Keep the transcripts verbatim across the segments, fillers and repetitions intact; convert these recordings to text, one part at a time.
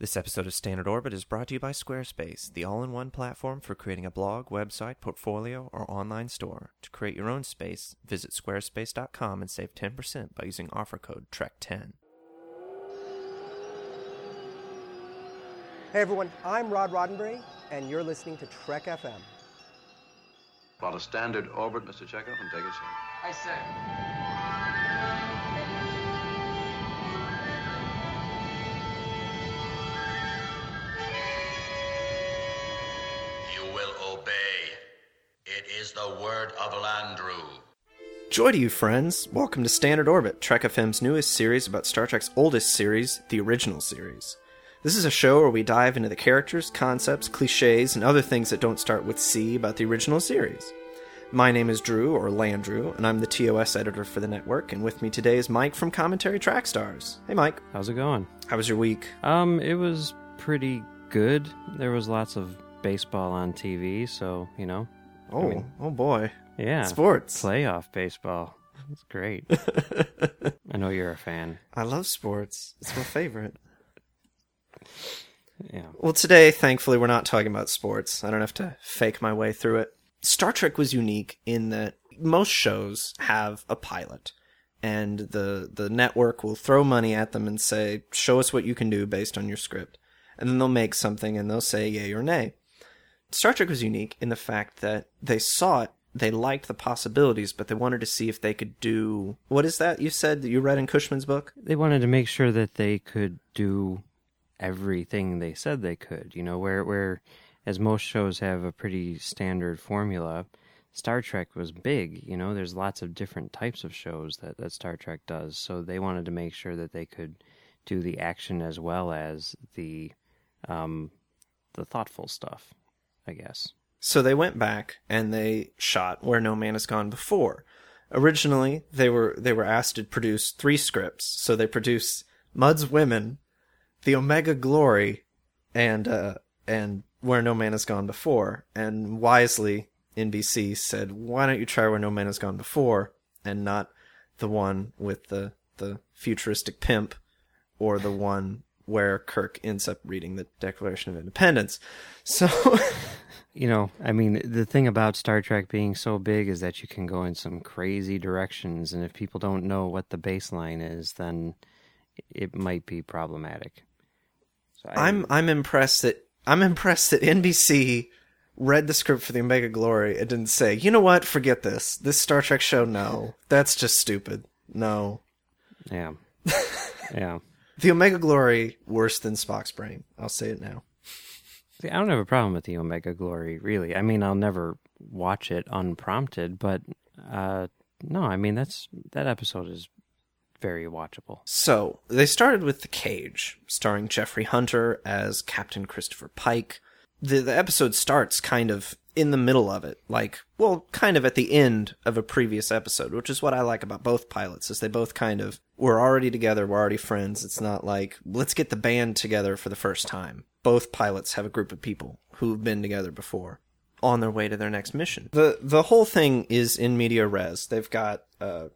This episode of Standard Orbit is brought to you by Squarespace, the all-in-one platform for creating a blog, website, portfolio, or online store. To create your own space, visit squarespace dot com and save ten percent by using offer code Trek ten. Hey everyone, I'm Rod Roddenberry, and you're listening to Trek F M. About a Standard Orbit, Mister Chekhov, and take a seat. I say. Is the word of Landru. Joy to you, friends. Welcome to Standard Orbit, Trek F M's newest series about Star Trek's oldest series, the original series. This is a show where we dive into the characters, concepts, cliches, and other things that don't start with C about the original series. My name is Drew, or Landru, and I'm the T O S editor for the network, and with me today is Mike from Commentary Track Stars. Hey, Mike. How's it going? How was your week? Um, it was pretty good. There was lots of baseball on T V, so, you know... Oh, I mean, oh boy. Yeah. Sports. Playoff baseball. That's great. I know you're a fan. I love sports. It's my favorite. Yeah. Well, today, thankfully, we're not talking about sports. I don't have to fake my way through it. Star Trek was unique in that most shows have a pilot, and the the network will throw money at them and say, show us what you can do based on your script. And then they'll make something and they'll say yay or nay. Star Trek was unique in the fact that they saw it, they liked the possibilities, but they wanted to see if they could do... What is that you said that you read in Cushman's book? They wanted to make sure that they could do everything they said they could. You know, where, where as most shows have a pretty standard formula, Star Trek was big. You know, there's lots of different types of shows that, that Star Trek does, so they wanted to make sure that they could do the action as well as the um, the thoughtful stuff, I guess. So they went back and they shot Where No Man Has Gone Before. Originally, they were they were asked to produce three scripts. So they produced Mudd's Women, The Omega Glory, and uh, and Where No Man Has Gone Before. And wisely, N B C said, why don't you try Where No Man Has Gone Before and not the one with the, the futuristic pimp or the one... where Kirk ends up reading the Declaration of Independence. So, you know, I mean, the thing about Star Trek being so big is that you can go in some crazy directions, and if people don't know what the baseline is, then it might be problematic. So I, I'm I'm impressed that I'm impressed that N B C read the script for the Omega Glory and didn't say, you know what, forget this. This Star Trek show, no, that's just stupid. No. Yeah. Yeah. The Omega Glory, worse than Spock's brain. I'll say it now. See, I don't have a problem with the Omega Glory, really. I mean, I'll never watch it unprompted, but uh, no, I mean, that's that episode is very watchable. So, they started with The Cage, starring Jeffrey Hunter as Captain Christopher Pike. The, the episode starts kind of in the middle of it, like, well, kind of at the end of a previous episode, which is what I like about both pilots, is they both kind of, we're already together, we're already friends. It's not like, let's get the band together for the first time. Both pilots have a group of people who've been together before on their way to their next mission. The the whole thing is in media res. They've got, uh,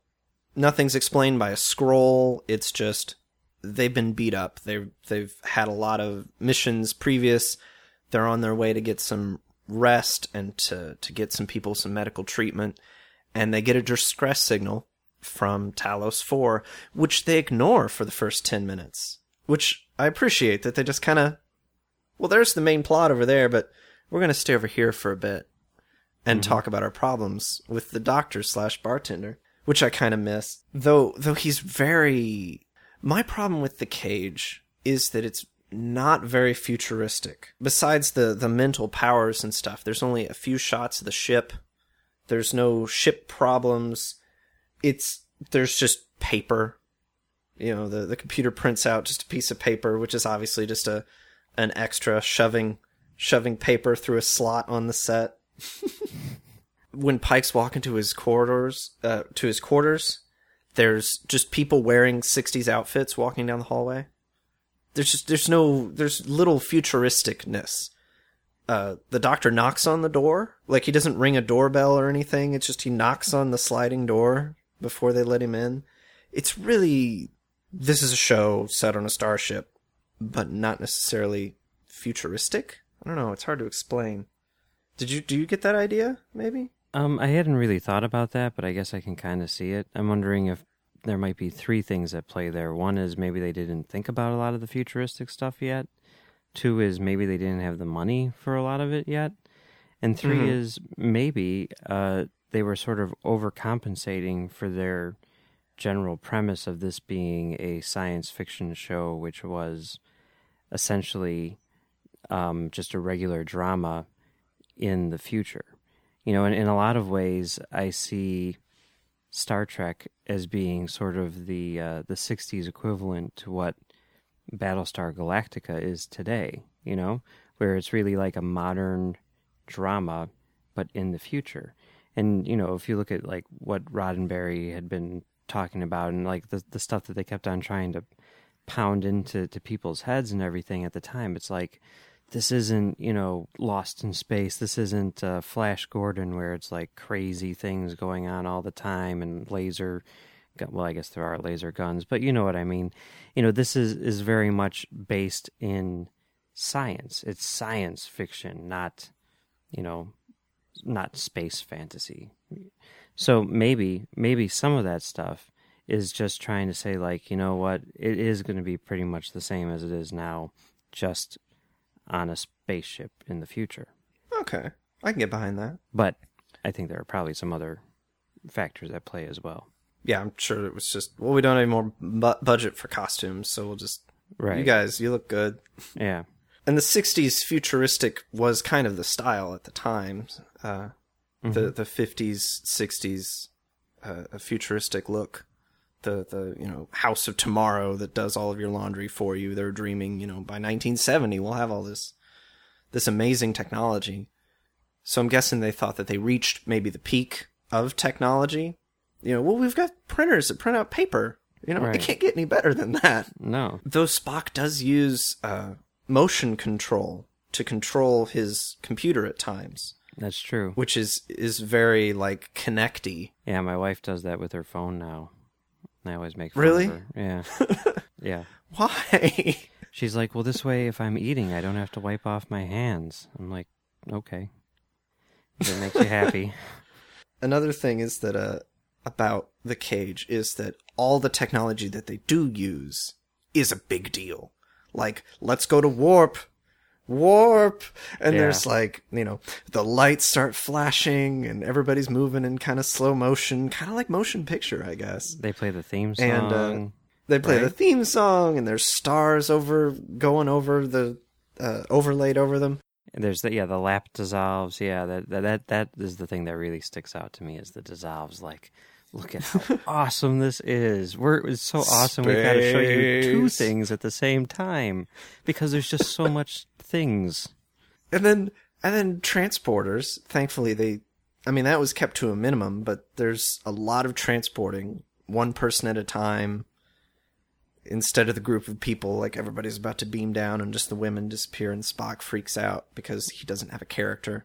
nothing's explained by a scroll. It's just, they've been beat up. They've, they've had a lot of missions previous. They're on their way to get some rest and to, to get some people some medical treatment, and they get a distress signal from Talos Four, which they ignore for the first ten minutes, which I appreciate that they just kind of, well, there's the main plot over there, but we're going to stay over here for a bit and mm-hmm. talk about our problems with the doctor slash bartender, which I kind of miss. Though, though he's very... My problem with The Cage is that it's not very futuristic. Besides the, the mental powers and stuff, there's only a few shots of the ship. There's no ship problems. It's there's just paper. You know, the, the computer prints out just a piece of paper, which is obviously just a an extra shoving shoving paper through a slot on the set. When Pike's walking to his corridors, uh, to his quarters, there's just people wearing sixties outfits walking down the hallway. There's just, there's no, there's little futuristicness. Uh, the doctor knocks on the door. Like, he doesn't ring a doorbell or anything. It's just he knocks on the sliding door before they let him in. It's really, this is a show set on a starship. but not necessarily futuristic. I don't know. It's hard to explain. Did you do you get that idea? Maybe. Um, I hadn't really thought about that, but I guess I can kind of see it. I'm wondering if there might be three things at play there. One is maybe they didn't think about a lot of the futuristic stuff yet. Two is maybe they didn't have the money for a lot of it yet. And three mm-hmm. is maybe uh, they were sort of overcompensating for their general premise of this being a science fiction show, which was essentially um, just a regular drama in the future. You know, in, in a lot of ways, I see Star Trek as being sort of the uh, the sixties equivalent to what Battlestar Galactica is today, you know, where it's really like a modern drama, but in the future. And, you know, if you look at like what Roddenberry had been talking about and like the the stuff that they kept on trying to pound into to people's heads and everything at the time, it's like, this isn't, you know, Lost in Space. This isn't uh, Flash Gordon, where it's like crazy things going on all the time and laser. Gun- well, I guess there are laser guns, but you know what I mean. You know, this is, is very much based in science. It's science fiction, not, you know, not space fantasy. So maybe, maybe some of that stuff is just trying to say, like, you know what, it is going to be pretty much the same as it is now, just on a spaceship in the future. Okay. I can get behind that. But I think there are probably some other factors at play as well. Yeah, I'm sure it was just, well, we don't have any more bu- budget for costumes, so we'll just, right. You guys, you look good. Yeah. And the sixties futuristic was kind of the style at the time. Uh, mm-hmm. The the fifties, sixties uh, a futuristic look. The, the you know, house of tomorrow that does all of your laundry for you. They're dreaming, you know, by nineteen seventy, we'll have all this this amazing technology. So I'm guessing they thought that they reached maybe the peak of technology. You know, well, we've got printers that print out paper. You know, right. It can't get any better than that. No. Though Spock does use uh, motion control to control his computer at times. That's true. Which is, is very, like, Kinect-y. Yeah, my wife does that with her phone now. I always make fun really? Of her. Yeah. Yeah. Why? She's like, well, this way, if I'm eating, I don't have to wipe off my hands. I'm like, okay. If it makes you happy. Another thing is that uh, about The Cage is that all the technology that they do use is a big deal. Like, let's go to warp. warp and yeah. There's like, you know, the lights start flashing and everybody's moving in kind of slow motion, kind of like motion picture, I guess. They play the theme song and uh, they play right? the theme song, and there's stars over going over the uh overlaid over them, and there's the yeah the lap dissolves. Yeah, that that that is the thing that really sticks out to me, is the dissolves. Like, look at how awesome this is. We're, it's so awesome. Space. We've got to show you two things at the same time because there's just so much things. And then, and then transporters, thankfully they, I mean, that was kept to a minimum, but there's a lot of transporting, one person at a time, instead of the group of people, like everybody's about to beam down and just the women disappear and Spock freaks out because he doesn't have a character.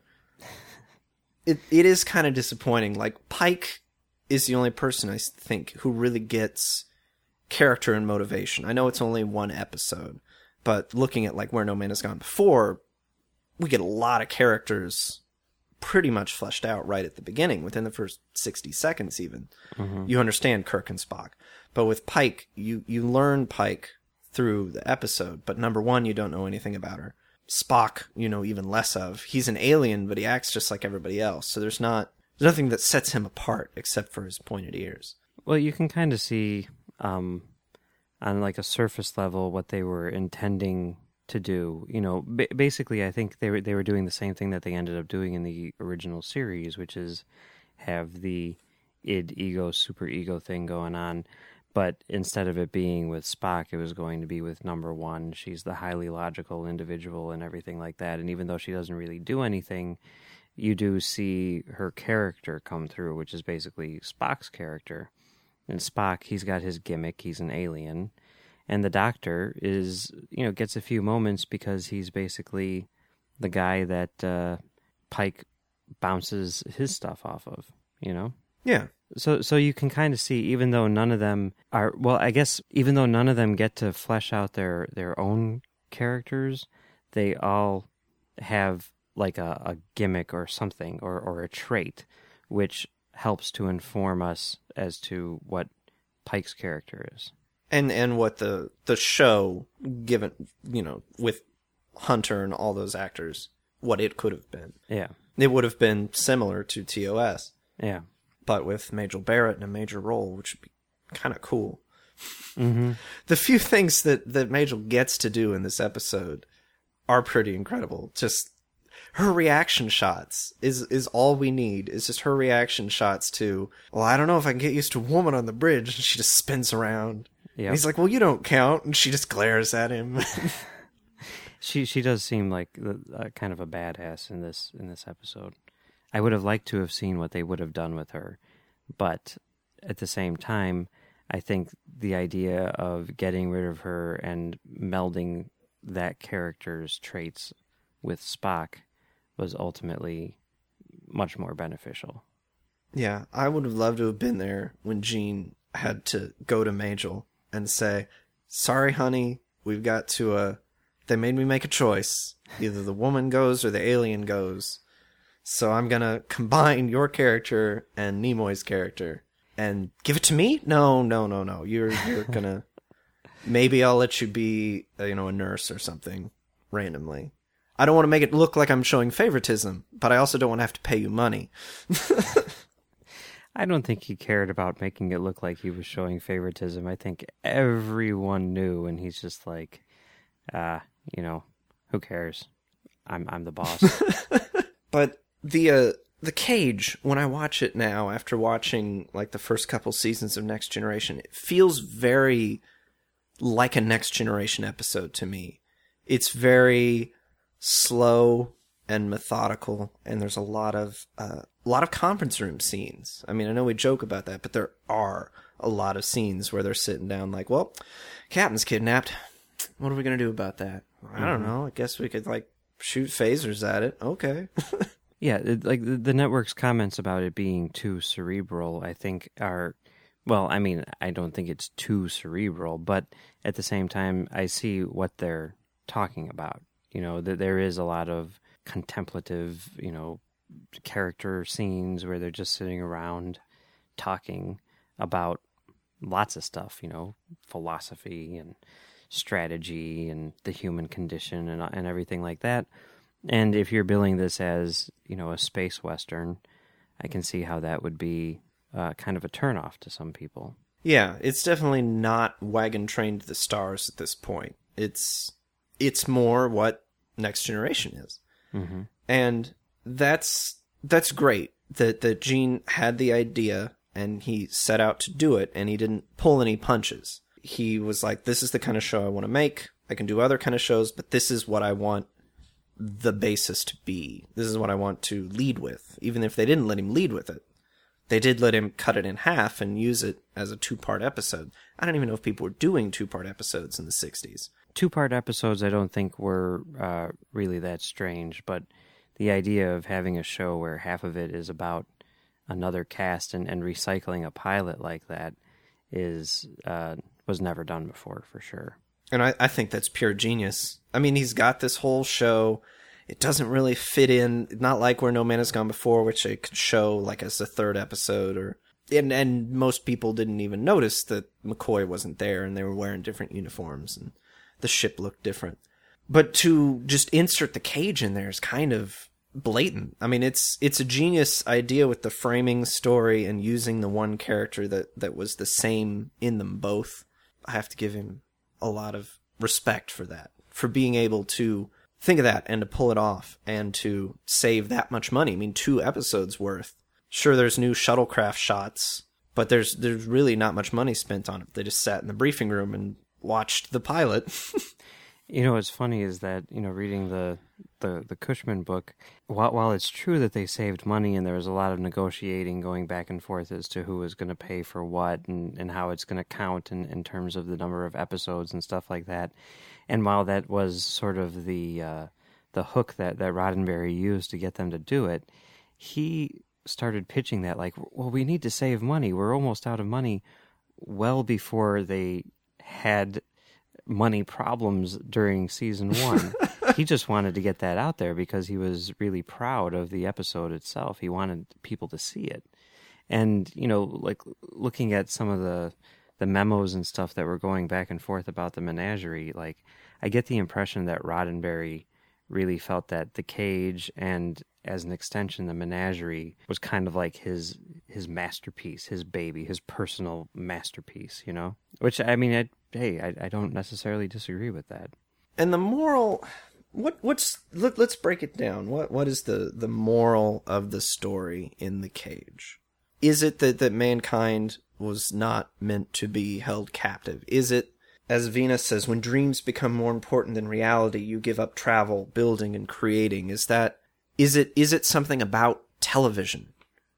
It It is kind of disappointing. Like, Pike is the only person, I think, who really gets character and motivation. I know it's only one episode, but looking at, like, Where No Man Has Gone Before, we get a lot of characters pretty much fleshed out right at the beginning, within the first sixty seconds even. Mm-hmm. You understand Kirk and Spock. But with Pike, you, you learn Pike through the episode, but number one, you don't know anything about her. Spock, you know even less of. He's an alien, but he acts just like everybody else, so there's not... There's nothing that sets him apart except for his pointed ears. Well, you can kind of see um, on like a surface level what they were intending to do. You know, b- basically, I think they were they were doing the same thing that they ended up doing in the original series, which is have the id, ego, superego thing going on. But instead of it being with Spock, it was going to be with Number One. She's the highly logical individual and everything like that. And even though she doesn't really do anything, you do see her character come through, which is basically Spock's character. And Spock, he's got his gimmick. He's an alien. And the Doctor is, you know, gets a few moments because he's basically the guy that uh, Pike bounces his stuff off of, you know? Yeah. So so you can kind of see, even though none of them are, well, I guess even though none of them get to flesh out their, their own characters, they all have like a, a gimmick or something, or, or a trait, which helps to inform us as to what Pike's character is. And and what the the show, given, you know, with Hunter and all those actors, what it could have been. Yeah. It would have been similar to T O S. Yeah. But with Majel Barrett in a major role, which would be kind of cool. Mm-hmm. The few things that, that Majel gets to do in this episode are pretty incredible. Just her reaction shots is, is all we need. It's just her reaction shots to, well, I don't know if I can get used to a woman on the bridge. And she just spins around. Yep. And he's like, well, you don't count. And she just glares at him. She she does seem like the, uh, kind of a badass in this in this episode. I would have liked to have seen what they would have done with her, but at the same time, I think the idea of getting rid of her and melding that character's traits with Spock was ultimately much more beneficial. Yeah, I would have loved to have been there when Gene had to go to Majel and say, sorry, honey, we've got to... Uh, They made me make a choice. Either the woman goes or the alien goes. So I'm going to combine your character and Nimoy's character and give it to me? No, no, no, no. You're you're going to... Maybe I'll let you be, you know, a nurse or something randomly. I don't want to make it look like I'm showing favoritism, but I also don't want to have to pay you money. I don't think he cared about making it look like he was showing favoritism. I think everyone knew, and he's just like, ah, uh, you know, who cares? I'm I'm the boss. But the uh, the Cage, when I watch it now, after watching like the first couple seasons of Next Generation, it feels very like a Next Generation episode to me. It's very slow and methodical, and there's a lot of uh, a lot of conference room scenes. I mean, I know we joke about that, but there are a lot of scenes where they're sitting down, like, well, Captain's kidnapped. What are we going to do about that? I don't know. I guess we could, like, shoot phasers at it. Okay. Yeah, it, like, the, the network's comments about it being too cerebral, I think, are... Well, I mean, I don't think it's too cerebral, but at the same time, I see what they're talking about. You know, that there is a lot of contemplative, you know, character scenes where they're just sitting around talking about lots of stuff, you know, philosophy and... strategy and the human condition and and everything like that. And if you're billing this as, you know, a space western, I can see how that would be uh, kind of a turnoff to some people. Yeah, it's definitely not wagon train to the stars at this point. It's it's more what Next Generation is, mm-hmm. and that's that's great that that Gene had the idea and he set out to do it and he didn't pull any punches. He was like, this is the kind of show I want to make. I can do other kind of shows, but this is what I want the basis to be. This is what I want to lead with, even if they didn't let him lead with it. They did let him cut it in half and use it as a two-part episode. I don't even know if people were doing two-part episodes in the sixties. Two-part episodes I don't think were uh, really that strange, but the idea of having a show where half of it is about another cast and, and recycling a pilot like that is... Uh, was never done before, for sure. And I, I think that's pure genius. I mean, he's got this whole show. It doesn't really fit in, not like Where No Man Has Gone Before, which it could show like as the third episode. or And, and most people didn't even notice that McCoy wasn't there and they were wearing different uniforms and the ship looked different. But to just insert the Cage in there is kind of blatant. I mean, it's it's a genius idea with the framing story and using the one character that, that was the same in them both. I have to give him a lot of respect for that, for being able to think of that and to pull it off and to save that much money. I mean, two episodes worth. Sure, there's new shuttlecraft shots, but there's there's really not much money spent on it. They just sat in the briefing room and watched the pilot. You know, what's funny is that, you know, reading the, the, the Cushman book, while, while it's true that they saved money and there was a lot of negotiating going back and forth as to who was going to pay for what and, and how it's going to count in, in terms of the number of episodes and stuff like that, and while that was sort of the uh, the hook that, that Roddenberry used to get them to do it, he started pitching that, like, well, we need to save money. We're almost out of money, well before they had money problems during season one. He just wanted to get that out there because he was really proud of the episode itself. He wanted people to see it. And, you know, like looking at some of the the memos and stuff that were going back and forth about the menagerie, like I get the impression that Roddenberry really felt that The Cage and, as an extension, the menagerie was kind of like his his masterpiece, his baby, his personal masterpiece, you know? Which, I mean, I, hey, I, I don't necessarily disagree with that. And the moral... What what's let, let's break it down. What what is the, the moral of the story in The Cage? Is it that, that mankind was not meant to be held captive? Is it, as Venus says, when dreams become more important than reality, you give up travel, building, and creating? Is that is it is it something about television,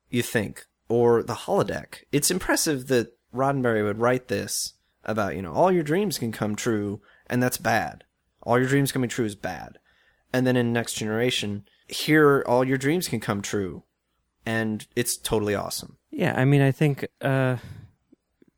you think, or the holodeck? It's impressive that Roddenberry would write this about, you know, all your dreams can come true, and that's bad. All your dreams coming true is bad. And then in Next Generation, here, all your dreams can come true. And it's totally awesome. Yeah, I mean, I think uh,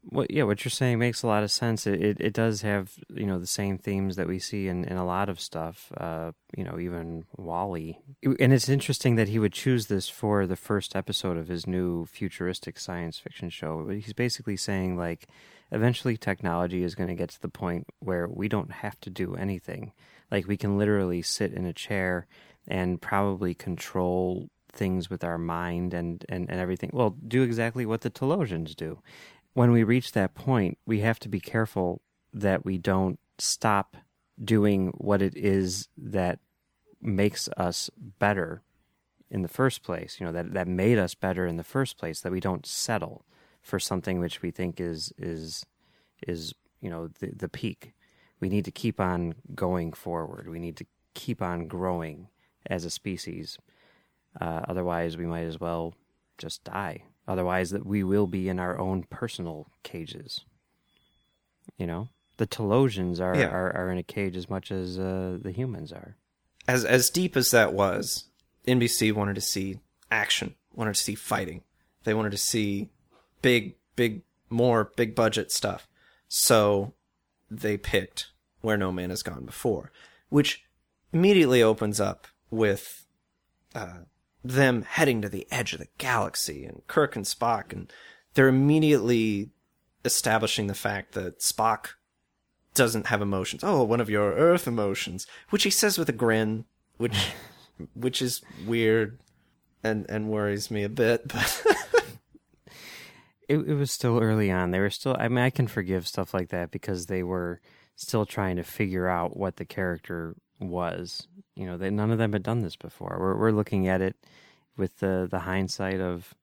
what yeah, what you're saying makes a lot of sense. It, it it does have, you know, the same themes that we see in, in a lot of stuff, uh, you know, even WALL-E. And it's interesting that he would choose this for the first episode of his new futuristic science fiction show. He's basically saying, like, eventually technology is going to get to the point where we don't have to do anything. Like, we can literally sit in a chair and probably control things with our mind and, and, and everything. Well, do exactly what the Talosians do. When we reach that point, we have to be careful that we don't stop doing what it is that makes us better in the first place, you know, that, that made us better in the first place, that we don't settle for something which we think is is is you know the the peak. We need to keep on going forward. We need to keep on growing as a species. Uh, otherwise, we might as well just die. Otherwise, that we will be in our own personal cages. You know, the Talosians are yeah. are, are in a cage as much as uh, the humans are. As as deep as that was, N B C wanted to see action. Wanted to see fighting. They wanted to see Big, big, more big budget stuff. So they picked Where No Man Has Gone Before, which immediately opens up with uh, them heading to the edge of the galaxy and Kirk and Spock. And they're immediately establishing the fact that Spock doesn't have emotions. Oh, one of your Earth emotions, which he says with a grin, which which is weird and, and worries me a bit, but... It, it was still early on. They were still, I mean, I can forgive stuff like that because they were still trying to figure out what the character was. You know, they, none of them had done this before. We're, we're looking at it with the, the hindsight of,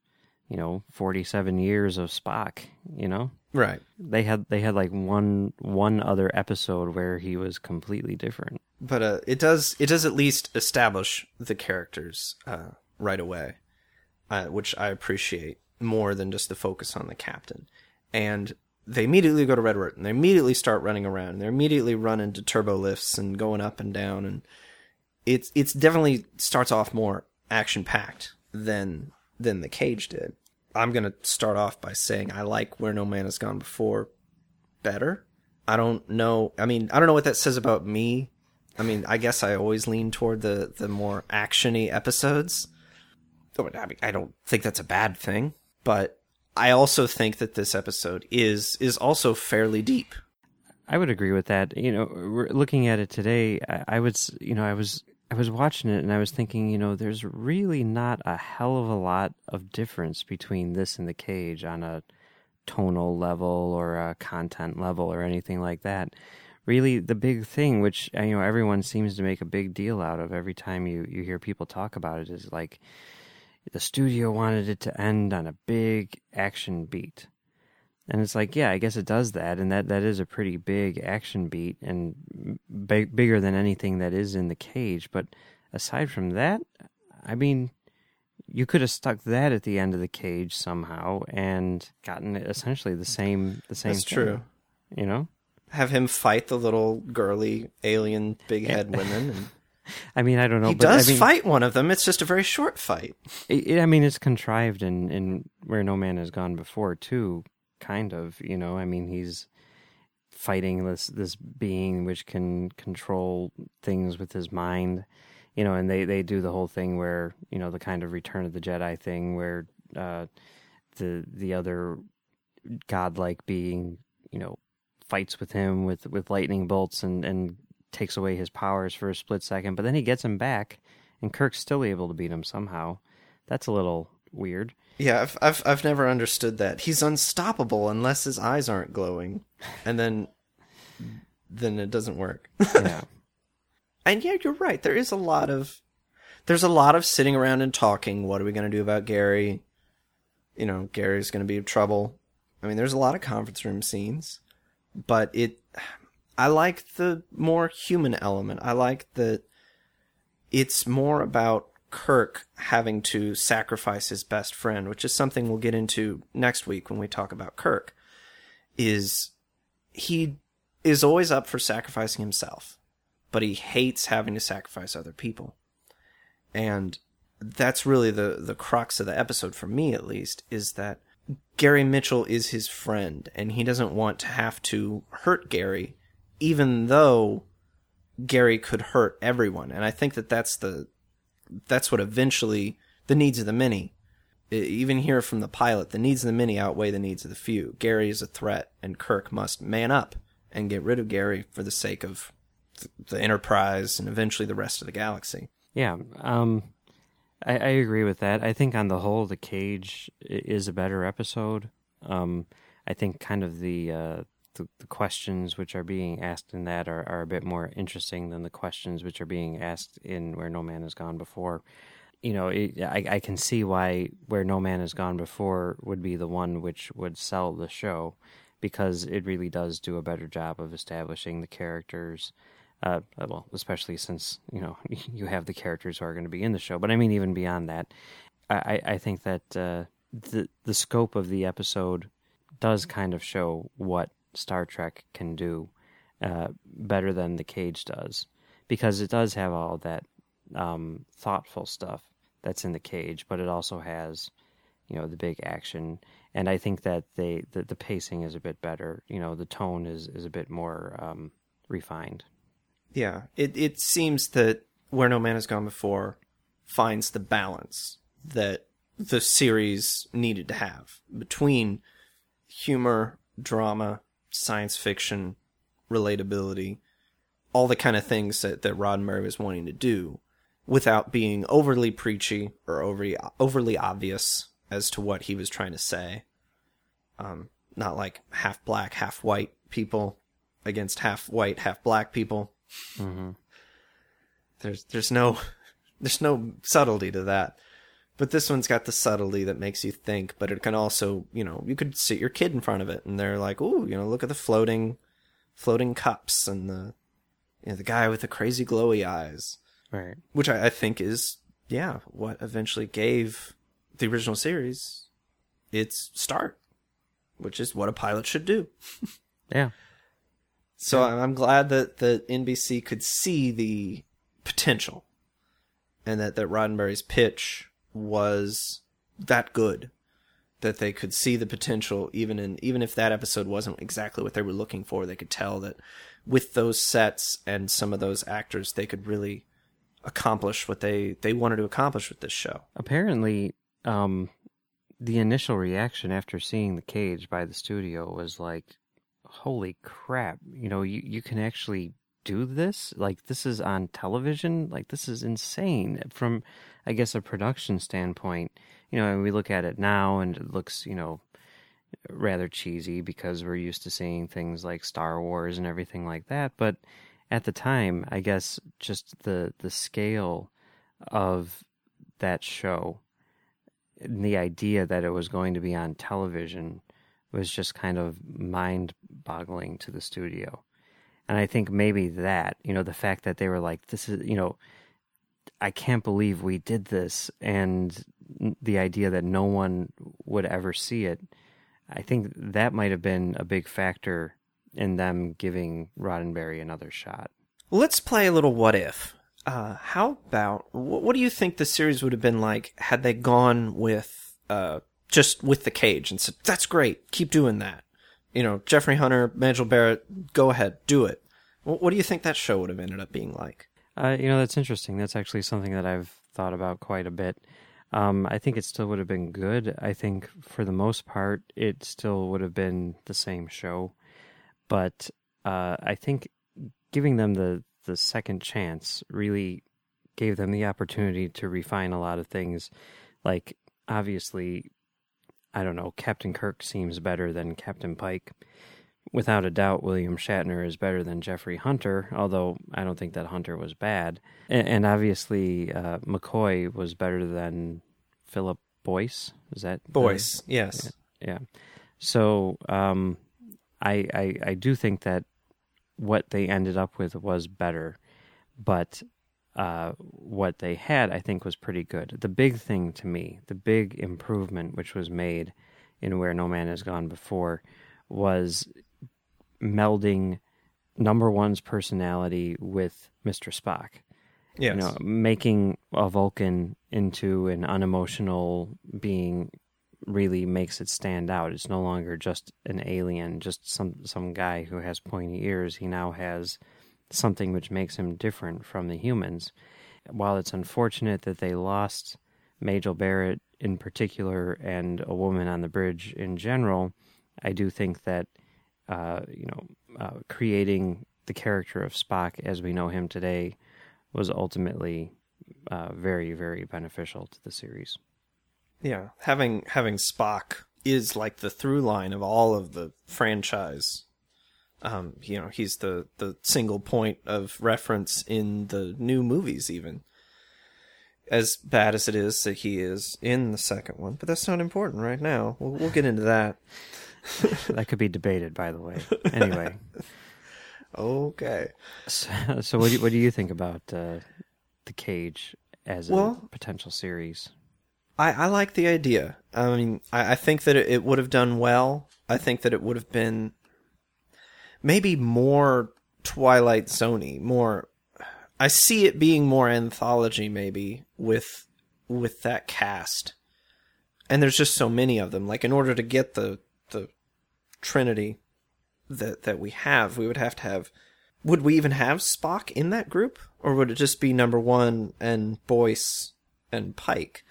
you know, forty-seven years of Spock, you know? Right. They had, they had like one, one other episode where he was completely different. But uh, it does, it does at least establish the characters uh, right away, uh, which I appreciate. More than just the focus on the captain. And they immediately go to Redwood, and they immediately start running around, and they're immediately running to turbo lifts and going up and down, and it's it's definitely starts off more action-packed than than The Cage did. I'm going to start off by saying I like Where No Man Has Gone Before better. I don't know. I mean, I don't know what that says about me. I mean, I guess I always lean toward the, the more action-y episodes. I mean, I don't think that's a bad thing. But I also think that this episode is is also fairly deep. I would agree with that. You know, we're looking at it today, I, I would, you know, I was I was watching it and I was thinking, you know, there's really not a hell of a lot of difference between this and The Cage on a tonal level or a content level or anything like that. Really, the big thing, which, you know, everyone seems to make a big deal out of every time you, you hear people talk about it, is like, the studio wanted it to end on a big action beat. And it's like, yeah, I guess it does that. And that, that is a pretty big action beat and b- bigger than anything that is in The Cage. But aside from that, I mean, you could have stuck that at the end of The Cage somehow and gotten essentially the same, the same That's thing. That's true. You know? Have him fight the little girly alien big head women and... I mean, I don't know. He but, does I mean, fight one of them. It's just a very short fight. It, it, I mean, it's contrived in, in Where No Man Has Gone Before, too, kind of. You know, I mean, he's fighting this this being which can control things with his mind. You know, and they, they do the whole thing where, you know, the kind of Return of the Jedi thing where uh, the the other godlike being, you know, fights with him with, with lightning bolts and, and takes away his powers for a split second. But then he gets him back, and Kirk's still able to beat him somehow. That's a little weird. Yeah, I've I've, I've never understood that. He's unstoppable unless his eyes aren't glowing, and then then it doesn't work. Yeah. And yeah, you're right. There is a lot of there's a lot of sitting around and talking. What are we going to do about Gary? You know, Gary's going to be in trouble. I mean, there's a lot of conference room scenes, but it I like the more human element. I like that it's more about Kirk having to sacrifice his best friend, which is something we'll get into next week when we talk about Kirk. Is he is always up for sacrificing himself, but he hates having to sacrifice other people. And that's really the, the crux of the episode, for me at least, is that Gary Mitchell is his friend, and he doesn't want to have to hurt Gary, even though Gary could hurt everyone. And I think that that's, the, that's what eventually the needs of the many, even here from the pilot, the needs of the many outweigh the needs of the few. Gary is a threat, and Kirk must man up and get rid of Gary for the sake of the Enterprise and eventually the rest of the galaxy. Yeah, um, I, I agree with that. I think on the whole, The Cage is a better episode. Um, I think kind of the, uh, the the questions which are being asked in that are, are a bit more interesting than the questions which are being asked in Where No Man Has Gone Before. You know, it, I, I can see why Where No Man Has Gone Before would be the one which would sell the show, because it really does do a better job of establishing the characters. Uh, well, especially since, you know, you have the characters who are going to be in the show. But I mean, even beyond that, I, I think that uh, the the scope of the episode does kind of show what Star Trek can do uh, better than The Cage does, because it does have all that um, thoughtful stuff that's in The Cage, but it also has, you know, the big action. And I think that they the, the pacing is a bit better. You know, the tone is, is a bit more um, refined. Yeah, it, it seems that Where No Man Has Gone Before finds the balance that the series needed to have between humor, drama, science fiction, relatability, all the kind of things that, that Roddenberry was wanting to do without being overly preachy or overly, overly obvious as to what he was trying to say. Um, not like half black, half white people against half white, half black people. Mm-hmm. There's there's no there's no subtlety to that, but this one's got the subtlety that makes you think. But it can also, you know, you could sit your kid in front of it, and they're like, "Ooh, you know, look at the floating, floating cups and the, you know, the guy with the crazy glowy eyes," right? Which I, I think is yeah what eventually gave the original series its start, which is what a pilot should do. Yeah. So I'm glad that, that N B C could see the potential, and that, that Roddenberry's pitch was that good, that they could see the potential even in even if that episode wasn't exactly what they were looking for. They could tell that with those sets and some of those actors, they could really accomplish what they, they wanted to accomplish with this show. Apparently, um, the initial reaction after seeing The Cage by the studio was like, holy crap, you know, you, you can actually do this? Like, this is on television? Like, this is insane from, I guess, a production standpoint. You know, and we look at it now and it looks, you know, rather cheesy because we're used to seeing things like Star Wars and everything like that. But at the time, I guess just the, the scale of that show and the idea that it was going to be on television was just kind of mind-boggling to the studio. And I think maybe that, you know, the fact that they were like, this is, you know, I can't believe we did this, and the idea that no one would ever see it, I think that might have been a big factor in them giving Roddenberry another shot. Let's play a little what if. Uh, how about, wh- what do you think the series would have been like had they gone with, uh, just with The Cage and said, that's great, keep doing that. You know, Jeffrey Hunter, Majel Barrett, go ahead, do it. Wh- what do you think that show would have ended up being like? Uh, you know, that's interesting. That's actually something that I've thought about quite a bit. Um, I think it still would have been good. I think for the most part, it still would have been the same show. But uh, I think giving them the, the second chance really gave them the opportunity to refine a lot of things. Like, obviously, I don't know, Captain Kirk seems better than Captain Pike. Without a doubt, William Shatner is better than Jeffrey Hunter, although I don't think that Hunter was bad. And, and obviously, uh, McCoy was better than Philip Boyce. Is that Boyce? The, yes. Yeah. So um, I, I I do think that what they ended up with was better, but uh, what they had, I think, was pretty good. The big thing to me, the big improvement which was made in Where No Man Has Gone Before, was melding Number One's personality with Mister Spock. Yes. You know, making a Vulcan into an unemotional being really makes it stand out. It's no longer just an alien, just some, some guy who has pointy ears. He now has something which makes him different from the humans. While it's unfortunate that they lost Majel Barrett in particular and A Woman on the Bridge in general, I do think that, uh, you know, uh, creating the character of Spock as we know him today was ultimately uh, very, very beneficial to the series. Yeah, having having Spock is like the through line of all of the franchise. Um, you know, he's the, the single point of reference in the new movies even. As bad as it is that he is in the second one, but that's not important right now. We'll, we'll get into that. That could be debated, by the way. Anyway. Okay. So, so what, do you, what do you think about uh, The Cage as well, a potential series? I, I like the idea. I mean, I, I think that it, it would have done well. I think that it would have been maybe more Twilight Zone-y, more... I see it being more anthology, maybe, with with that cast. And there's just so many of them. Like, in order to get the the Trinity that that we have, we would have to have... Would we even have Spock in that group? Or would it just be Number One and Boyce and Pike?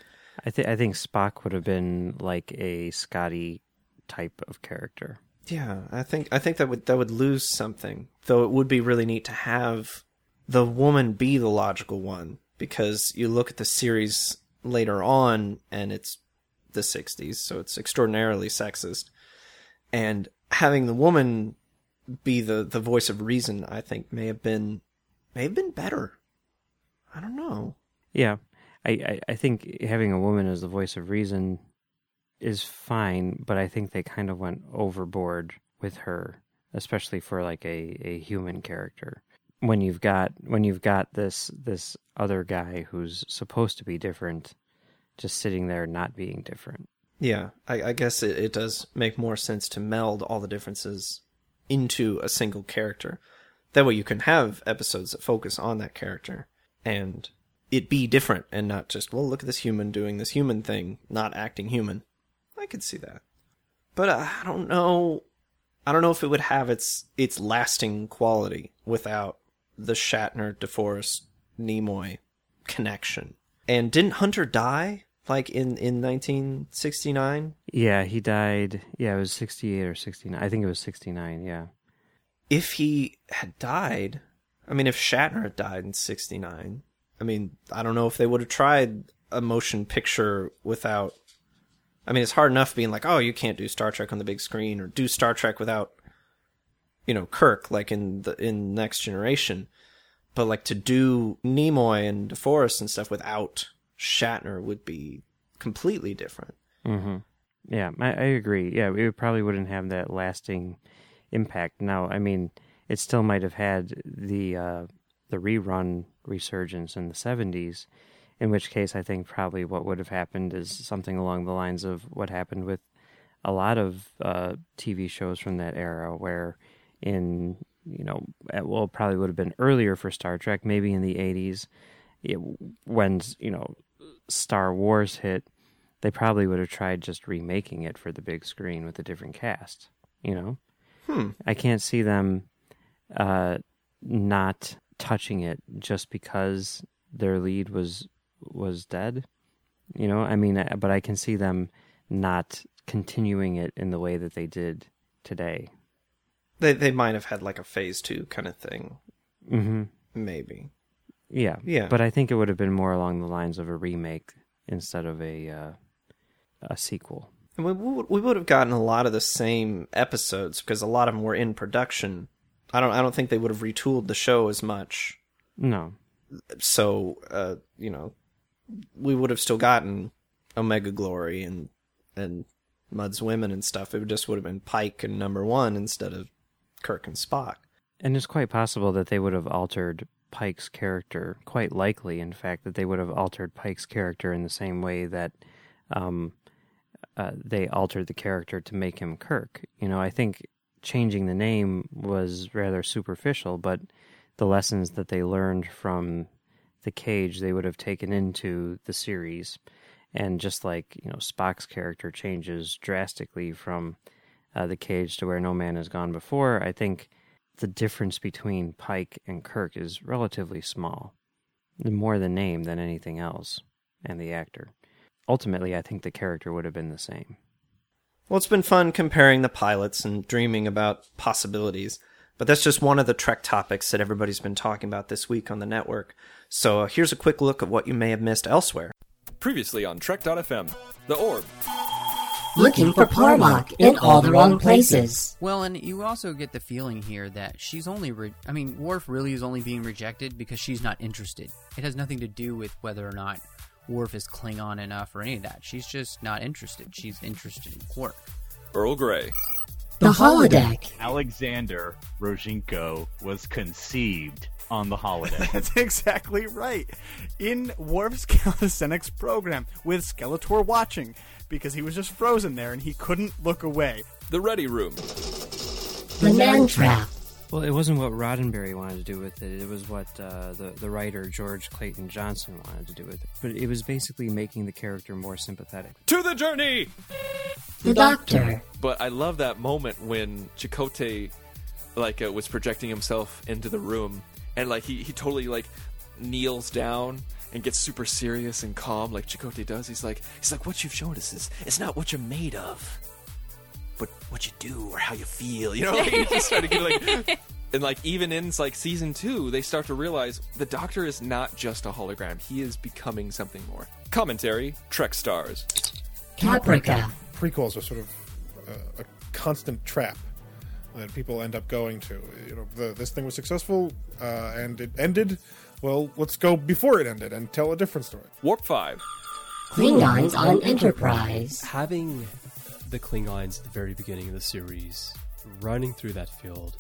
I, th- I think Spock would have been like a Scotty type of character. Yeah, I think I think that would that would lose something. Though it would be really neat to have... the woman be the logical one, because you look at the series later on and it's the sixties, so it's extraordinarily sexist. And having the woman be the, the voice of reason, I think may have been may have been better. I don't know. Yeah. I, I, I think having a woman as the voice of reason is fine, but I think they kind of went overboard with her, especially for like a, a human character. When you've got when you've got this this other guy who's supposed to be different, just sitting there not being different. Yeah, I, I guess it, it does make more sense to meld all the differences into a single character. That way, you can have episodes that focus on that character and it be different and not just, well, look at this human doing this human thing, not acting human. I could see that, but I don't know. I don't know if it would have its its lasting quality without the Shatner, DeForest, Nimoy connection. And didn't Hunter die, like, in, in nineteen sixty-nine? Yeah, he died, yeah, it was sixty-eight or sixty-nine. I think it was sixty-nine, yeah. If he had died, I mean, if Shatner had died in sixty-nine, I mean, I don't know if they would have tried a motion picture without... I mean, it's hard enough being like, oh, you can't do Star Trek on the big screen, or do Star Trek without... you know, Kirk, like in the in Next Generation, but like to do Nimoy and DeForest and stuff without Shatner would be completely different. Mm-hmm. Yeah, I, I agree. Yeah, it probably wouldn't have that lasting impact. Now, I mean, it still might have had the uh, the rerun resurgence in the seventies, in which case I think probably what would have happened is something along the lines of what happened with a lot of uh, T V shows from that era, where in you know, well, it probably would have been earlier for Star Trek, maybe in the eighties, it, when, you know, Star Wars hit, they probably would have tried just remaking it for the big screen with a different cast, you know? Hmm. I can't see them uh, not touching it just because their lead was was dead, you know? I mean, but I can see them not continuing it in the way that they did today. They they might have had like a phase two kind of thing. Mm-hmm. Maybe. Yeah. Yeah. But I think it would have been more along the lines of a remake instead of a uh, a sequel. And we, we would have gotten a lot of the same episodes because a lot of them were in production. I don't I don't think they would have retooled the show as much. No. So, uh, you know, we would have still gotten Omega Glory and and Mudd's Women and stuff. It just would have been Pike and Number One instead of Kirk and Spock. And it's quite possible that they would have altered Pike's character, quite likely, in fact, that they would have altered Pike's character in the same way that um, uh, they altered the character to make him Kirk. You know, I think changing the name was rather superficial, but the lessons that they learned from The Cage, they would have taken into the series. And just like, you know, Spock's character changes drastically from uh, The Cage to Where No Man Has Gone Before, I think the difference between Pike and Kirk is relatively small. More the name than anything else, and the actor. Ultimately, I think the character would have been the same. Well, it's been fun comparing the pilots and dreaming about possibilities, but that's just one of the Trek topics that everybody's been talking about this week on the network. So uh, here's a quick look at what you may have missed elsewhere. Previously on Trek dot f m, The Orb. Looking for Plarmok in all the wrong places. Well, and you also get the feeling here that she's only... Re- I mean, Worf really is only being rejected because she's not interested. It has nothing to do with whether or not Worf is Klingon enough or any of that. She's just not interested. She's interested in Quark. Earl Grey. The holodeck. Alexander Rozhenko was conceived on the holodeck. That's exactly right. In Worf's calisthenics program with Skeletor watching because he was just frozen there and he couldn't look away. The Ready Room. The Man Trap. Well, it wasn't what Roddenberry wanted to do with it. It was what uh, the, the writer George Clayton Johnson wanted to do with it. But it was basically making the character more sympathetic. To the journey! The Doctor. But I love that moment when Chakotay like, uh, was projecting himself into the room. And, like, he, he totally, like, kneels down and gets super serious and calm like Chakotay does. He's like, he's like, what you've shown us is, it's not what you're made of, but what you do or how you feel. You know, like, you just start to get, like... And, like, even in, like, season two, they start to realize the Doctor is not just a hologram. He is becoming something more. Commentary, Trek Stars. Caprica. Prequels are sort of a, a constant trap that people end up going to. You know, the, this thing was successful, uh, and it ended. Well, let's go before it ended and tell a different story. Warp five. Klingons on Enterprise. Having the Klingons at the very beginning of the series, running through that field,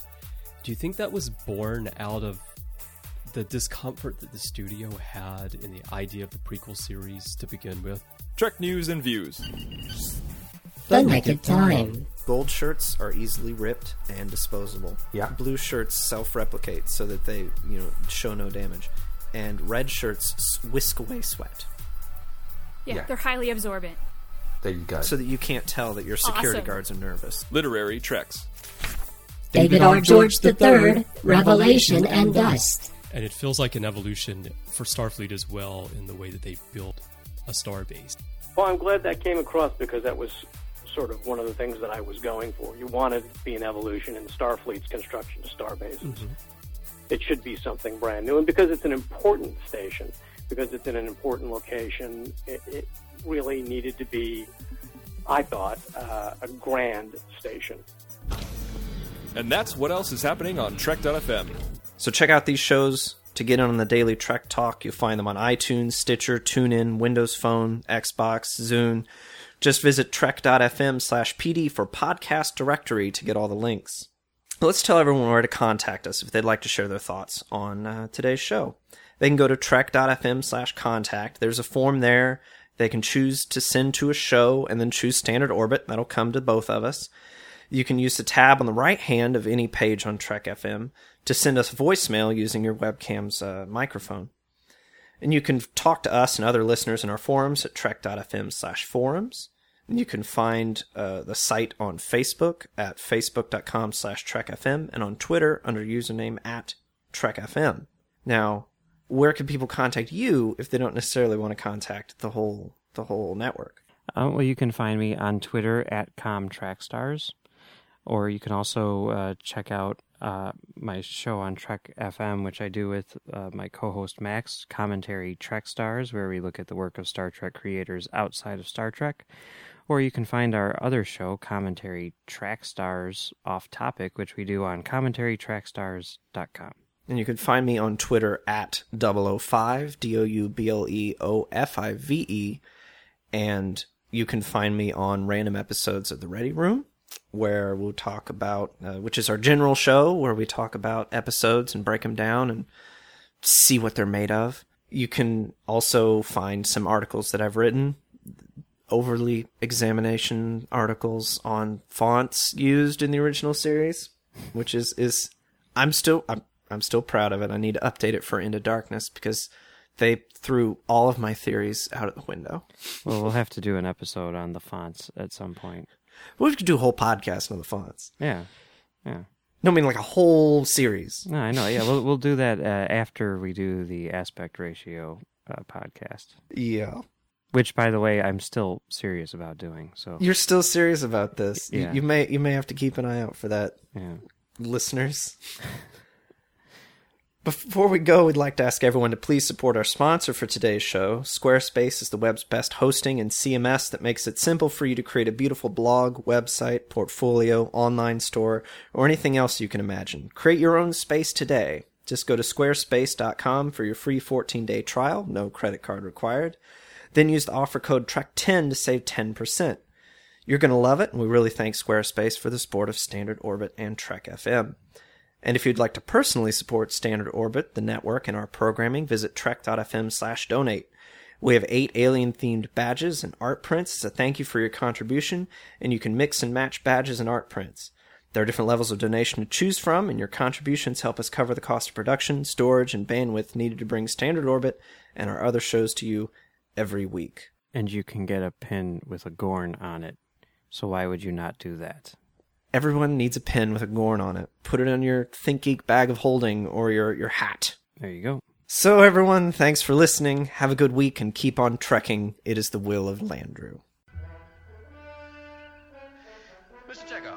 do you think that was born out of the discomfort that the studio had in the idea of the prequel series to begin with? Trek News and Views. The Naked Time. Gold shirts are easily ripped and disposable. Yeah. Blue shirts self-replicate so that they, you know, show no damage. And red shirts whisk away sweat. Yeah, yeah. They're highly absorbent. There you go. So that you can't tell that your security awesome. guards are nervous. Literary Treks. David R. George the third, Revelation and Dust. And it feels like an evolution for Starfleet as well in the way that they built a starbase. Well, I'm glad that came across because that was sort of one of the things that I was going for. You wanted to be an evolution in Starfleet's construction of starbases. Mm-hmm. It should be something brand new. And because it's an important station, because it's in an important location, it, it really needed to be, I thought, uh, a grand station. And that's what else is happening on Trek dot f m. So check out these shows. To get in on the daily Trek Talk, you'll find them on iTunes, Stitcher, TuneIn, Windows Phone, Xbox, Zune. Just visit trek dot f m slash p d for podcast directory to get all the links. Let's tell everyone where to contact us if they'd like to share their thoughts on uh, today's show. They can go to trek dot f m slash contact. There's a form there. They can choose to send to a show and then choose standard orbit. That'll come to both of us. You can use the tab on the right hand of any page on Trek F M to send us voicemail using your webcam's uh, microphone. And you can talk to us and other listeners in our forums at trek dot f m slash forums. You can find uh, the site on Facebook at facebook dot com slash trek f m and on Twitter under username at trek f m. Now, where can people contact you if they don't necessarily want to contact the whole the whole network? Uh, well, you can find me on Twitter at Com Track Stars, or you can also uh, check out uh, my show on Trek F M, which I do with uh, my co-host Max, Commentary Track Stars, where we look at the work of Star Trek creators outside of Star Trek. Or you can find our other show, Commentary Track Stars Off Topic, which we do on commentary track stars dot com. And you can find me on Twitter at double oh five, D O U B L E O F I V E, and you can find me on random episodes of The Ready Room, where we'll talk about, uh, which is our general show, where we talk about episodes and break them down and see what they're made of. You can also find some articles that I've written, overly examination articles on fonts used in the original series, which is, is I'm still... I'm, I'm still proud of it. I need to update it for Into Darkness because they threw all of my theories out of the window. Well, we'll have to do an episode on the fonts at some point. Well, we could do a whole podcast on the fonts. Yeah, yeah. No, I mean like a whole series. No, I know. Yeah, we'll we'll do that uh, after we do the aspect ratio uh, podcast. Yeah. Which, by the way, I'm still serious about doing. So you're still serious about this. Yeah. You, you may you may have to keep an eye out for that. Yeah. Listeners. Before we go, we'd like to ask everyone to please support our sponsor for today's show. Squarespace is the web's best hosting and C M S that makes it simple for you to create a beautiful blog, website, portfolio, online store, or anything else you can imagine. Create your own space today. Just go to squarespace dot com for your free fourteen day trial, no credit card required. Then use the offer code Trek ten to save ten percent. You're going to love it, and we really thank Squarespace for the support of Standard Orbit and Trek F M. And if you'd like to personally support Standard Orbit, the network, and our programming, visit trek dot f m slash donate. We have eight alien-themed badges and art prints as a thank you for your contribution, and you can mix and match badges and art prints. There are different levels of donation to choose from, and your contributions help us cover the cost of production, storage, and bandwidth needed to bring Standard Orbit and our other shows to you every week. And you can get a pin with a Gorn on it, so why would you not do that? Everyone needs a pin with a Gorn on it. Put it on your ThinkGeek bag of holding or your, your hat. There you go. So, everyone, thanks for listening. Have a good week and keep on trekking. It is the will of Landru. Mister Chekhov.